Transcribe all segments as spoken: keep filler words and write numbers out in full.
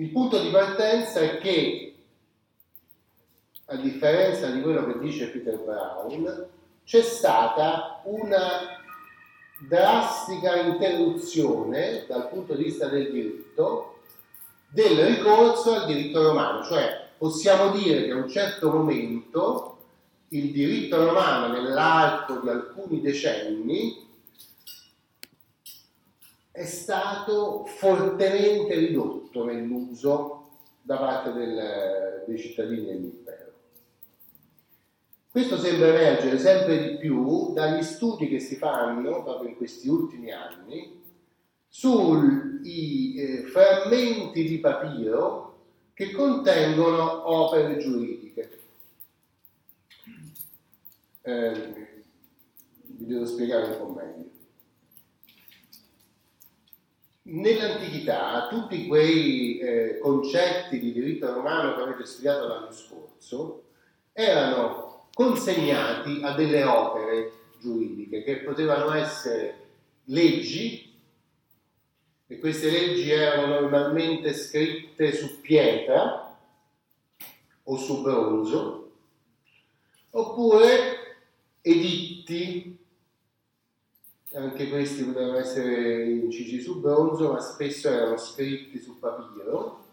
Il punto di partenza è che, a differenza di quello che dice Peter Brown, c'è stata una drastica interruzione dal punto di vista del diritto del ricorso al diritto romano, cioè possiamo dire che a un certo momento il diritto romano nell'arco di alcuni decenni è stato fortemente ridotto nell'uso da parte del, dei cittadini dell'impero. Questo sembra emergere sempre di più dagli studi che si fanno proprio in questi ultimi anni sui eh, frammenti di papiro che contengono opere giuridiche. Eh, vi devo spiegare un po' meglio. Nell'antichità tutti quei eh, concetti di diritto romano che avete studiato l'anno scorso erano consegnati a delle opere giuridiche che potevano essere leggi, e queste leggi erano normalmente scritte su pietra o su bronzo, oppure editti, anche questi potevano essere incisi su bronzo, ma spesso erano scritti su papiro,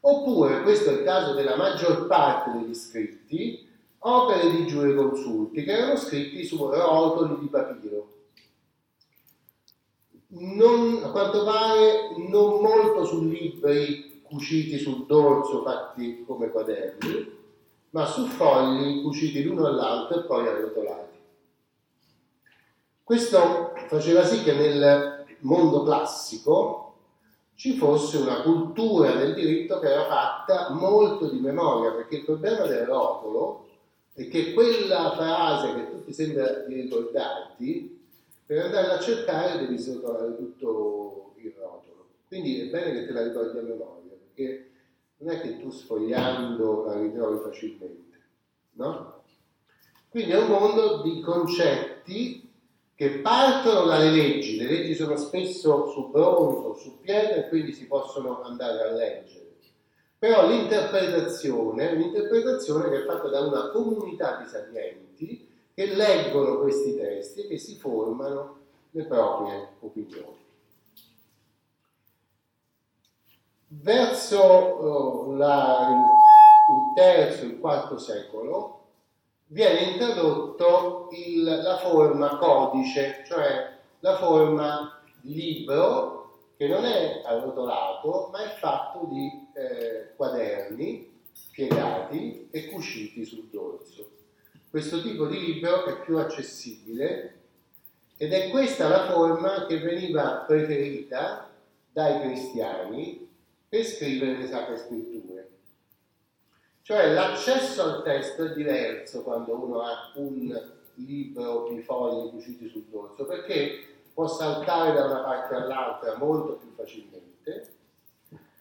oppure, questo è il caso della maggior parte degli scritti, opere di giureconsulti che erano scritti su rotoli di papiro. Non, a quanto pare non molto su libri cuciti sul dorso fatti come quaderni, ma su fogli cuciti l'uno all'altro e poi arrotolati. Questo faceva sì che nel mondo classico ci fosse una cultura del diritto che era fatta molto di memoria, perché il problema del rotolo è che quella frase che tu ti sembra di ricordarti, per andarla a cercare devi trovare tutto il rotolo. Quindi è bene che te la ricordi a memoria, perché non è che tu sfogliando la ritrovi facilmente, no? Quindi è un mondo di concetti che partono dalle leggi. Le leggi sono spesso su bronzo, su pietra, e quindi si possono andare a leggere. Però l'interpretazione è un'interpretazione che è fatta da una comunità di sapienti che leggono questi testi e che si formano le proprie opinioni. Verso la, il terzo, il quarto secolo viene introdotto il, la forma codice, cioè la forma libro, che non è arrotolato, ma è fatto di eh, quaderni piegati e cuciti sul dorso. Questo tipo di libro è più accessibile ed è questa la forma che veniva preferita dai cristiani per scrivere le Sacre Scritture. Cioè l'accesso al testo è diverso quando uno ha un libro di fogli cuciti sul dorso, perché può saltare da una parte all'altra molto più facilmente,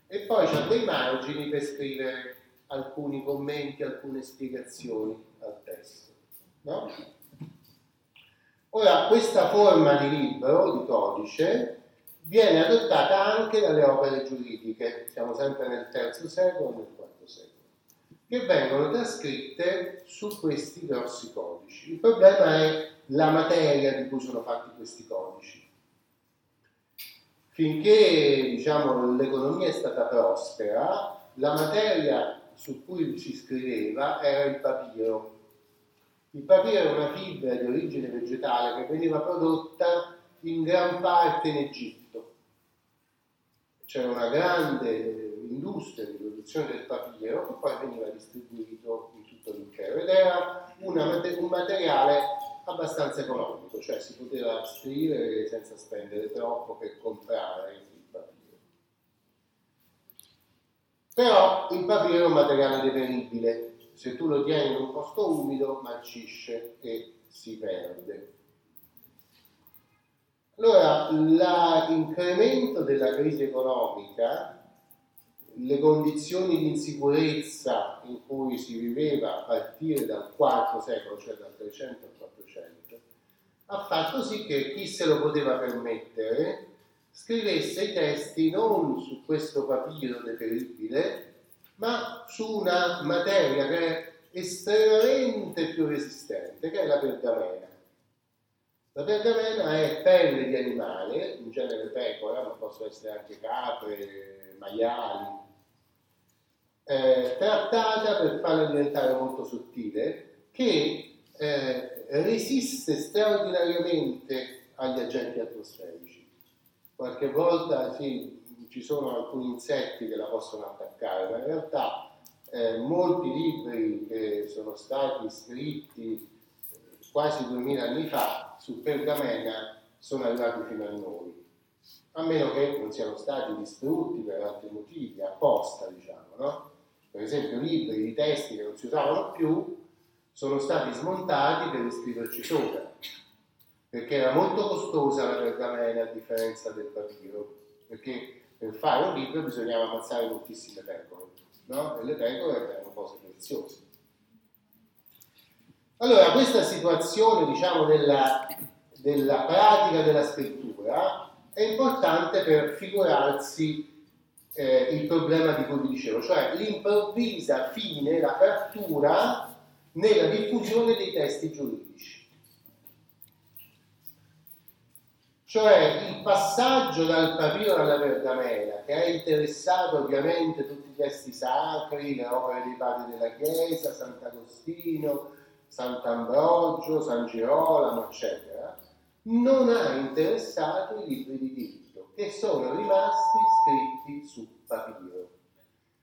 e poi c'ha dei margini per scrivere alcuni commenti, alcune spiegazioni al testo, no? Ora, questa forma di libro, di codice, viene adottata anche dalle opere giuridiche, siamo sempre nel terzo secolo e nel quarto secolo, che vengono trascritte su questi grossi codici. Il problema è la materia di cui sono fatti questi codici. Finché, diciamo, l'economia è stata prospera, la materia su cui si scriveva era il papiro. Il papiro era una fibra di origine vegetale che veniva prodotta in gran parte in Egitto. C'era una grande industria di produzione del papiro che poi veniva distribuito in tutto l'intero ed era una, un materiale abbastanza economico, cioè si poteva scrivere senza spendere troppo per comprare il papiro. Però il papiro è un materiale deperibile, se tu lo tieni in un posto umido marcisce e si perde. Allora, l'incremento della crisi economica, le condizioni di insicurezza in cui si viveva a partire dal quarto secolo, cioè dal trecento al quattrocento, ha fatto sì che chi se lo poteva permettere scrivesse i testi non su questo papiro deperibile, ma su una materia che è estremamente più resistente, che è la pergamena. La pergamena è pelle di animale, in genere pecora, ma possono essere anche capre, maiali, eh, trattata per farla diventare molto sottile, che eh, resiste straordinariamente agli agenti atmosferici. Qualche volta sì, ci sono alcuni insetti che la possono attaccare, ma in realtà eh, molti libri che sono stati scritti quasi duemila anni fa su pergamena sono arrivati fino a noi, a meno che non siano stati distrutti per altri motivi, apposta, diciamo, no? Per esempio libri di testi che non si usavano più sono stati smontati per iscriverci sopra, perché era molto costosa la pergamena a differenza del papiro, perché per fare un libro bisognava ammazzare moltissime pecore, no? E le pecore erano cose preziose. Allora, questa situazione, diciamo, della, della pratica della scrittura è importante per figurarsi eh, il problema di cui vi dicevo, cioè l'improvvisa fine, la frattura nella diffusione dei testi giuridici. Cioè il passaggio dal papiro alla pergamena, che ha interessato ovviamente tutti i testi sacri, le opere dei padri della Chiesa, Sant'Agostino, Sant'Ambrogio, San Girolamo, eccetera, non ha interessato i libri di diritto, che sono rimasti scritti su papiro.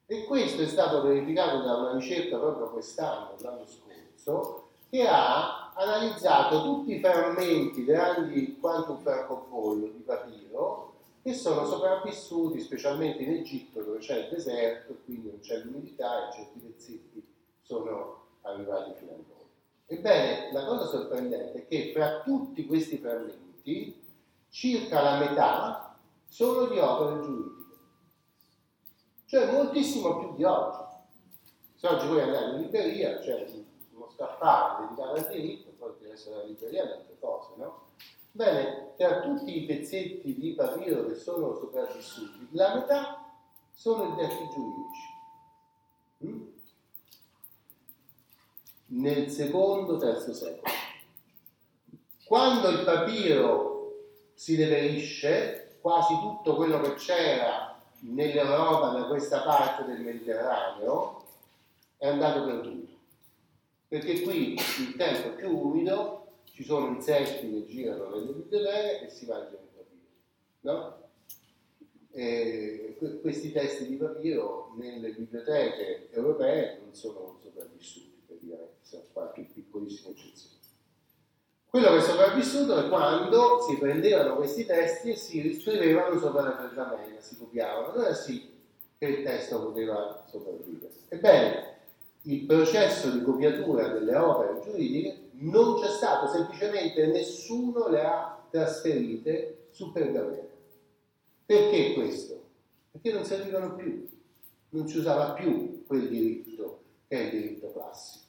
E questo è stato verificato da una ricerca proprio quest'anno, l'anno scorso, che ha analizzato tutti i frammenti grandi quanto un francobollo di papiro che sono sopravvissuti, specialmente in Egitto, dove c'è il deserto, quindi non c'è l'umidità e certi pezzetti sono arrivati fino a noi. Ebbene, la cosa sorprendente è che fra tutti questi frammenti circa la metà sono di opere giuridiche, cioè moltissimo più di oggi. Se oggi voi andate in libreria, c'è cioè uno scaffale dedicato al diritto, poi deve essere la libreria e altre cose, no? Bene, tra tutti i pezzetti di papiro che sono sopravvissuti, la metà sono i testi giuridici. Mm? Nel secondo, terzo secolo. Quando il papiro si deperisce, quasi tutto quello che c'era nell'Europa, da questa parte del Mediterraneo, è andato perduto. Perché qui il tempo è più umido, ci sono insetti che girano nelle biblioteche e si mangiano il papiro. No? E questi testi di papiro nelle biblioteche europee non sono sopravvissuti. Qualche piccolissima eccezione. Quello che è sopravvissuto è quando si prendevano questi testi e si riscrivevano sopra la pergamena, si copiavano, allora sì che il testo poteva sopravvivere. Ebbene, il processo di copiatura delle opere giuridiche non c'è stato, semplicemente nessuno le ha trasferite su pergamena. Perché questo? Perché non servivano più, non si usava più quel diritto che è il diritto classico.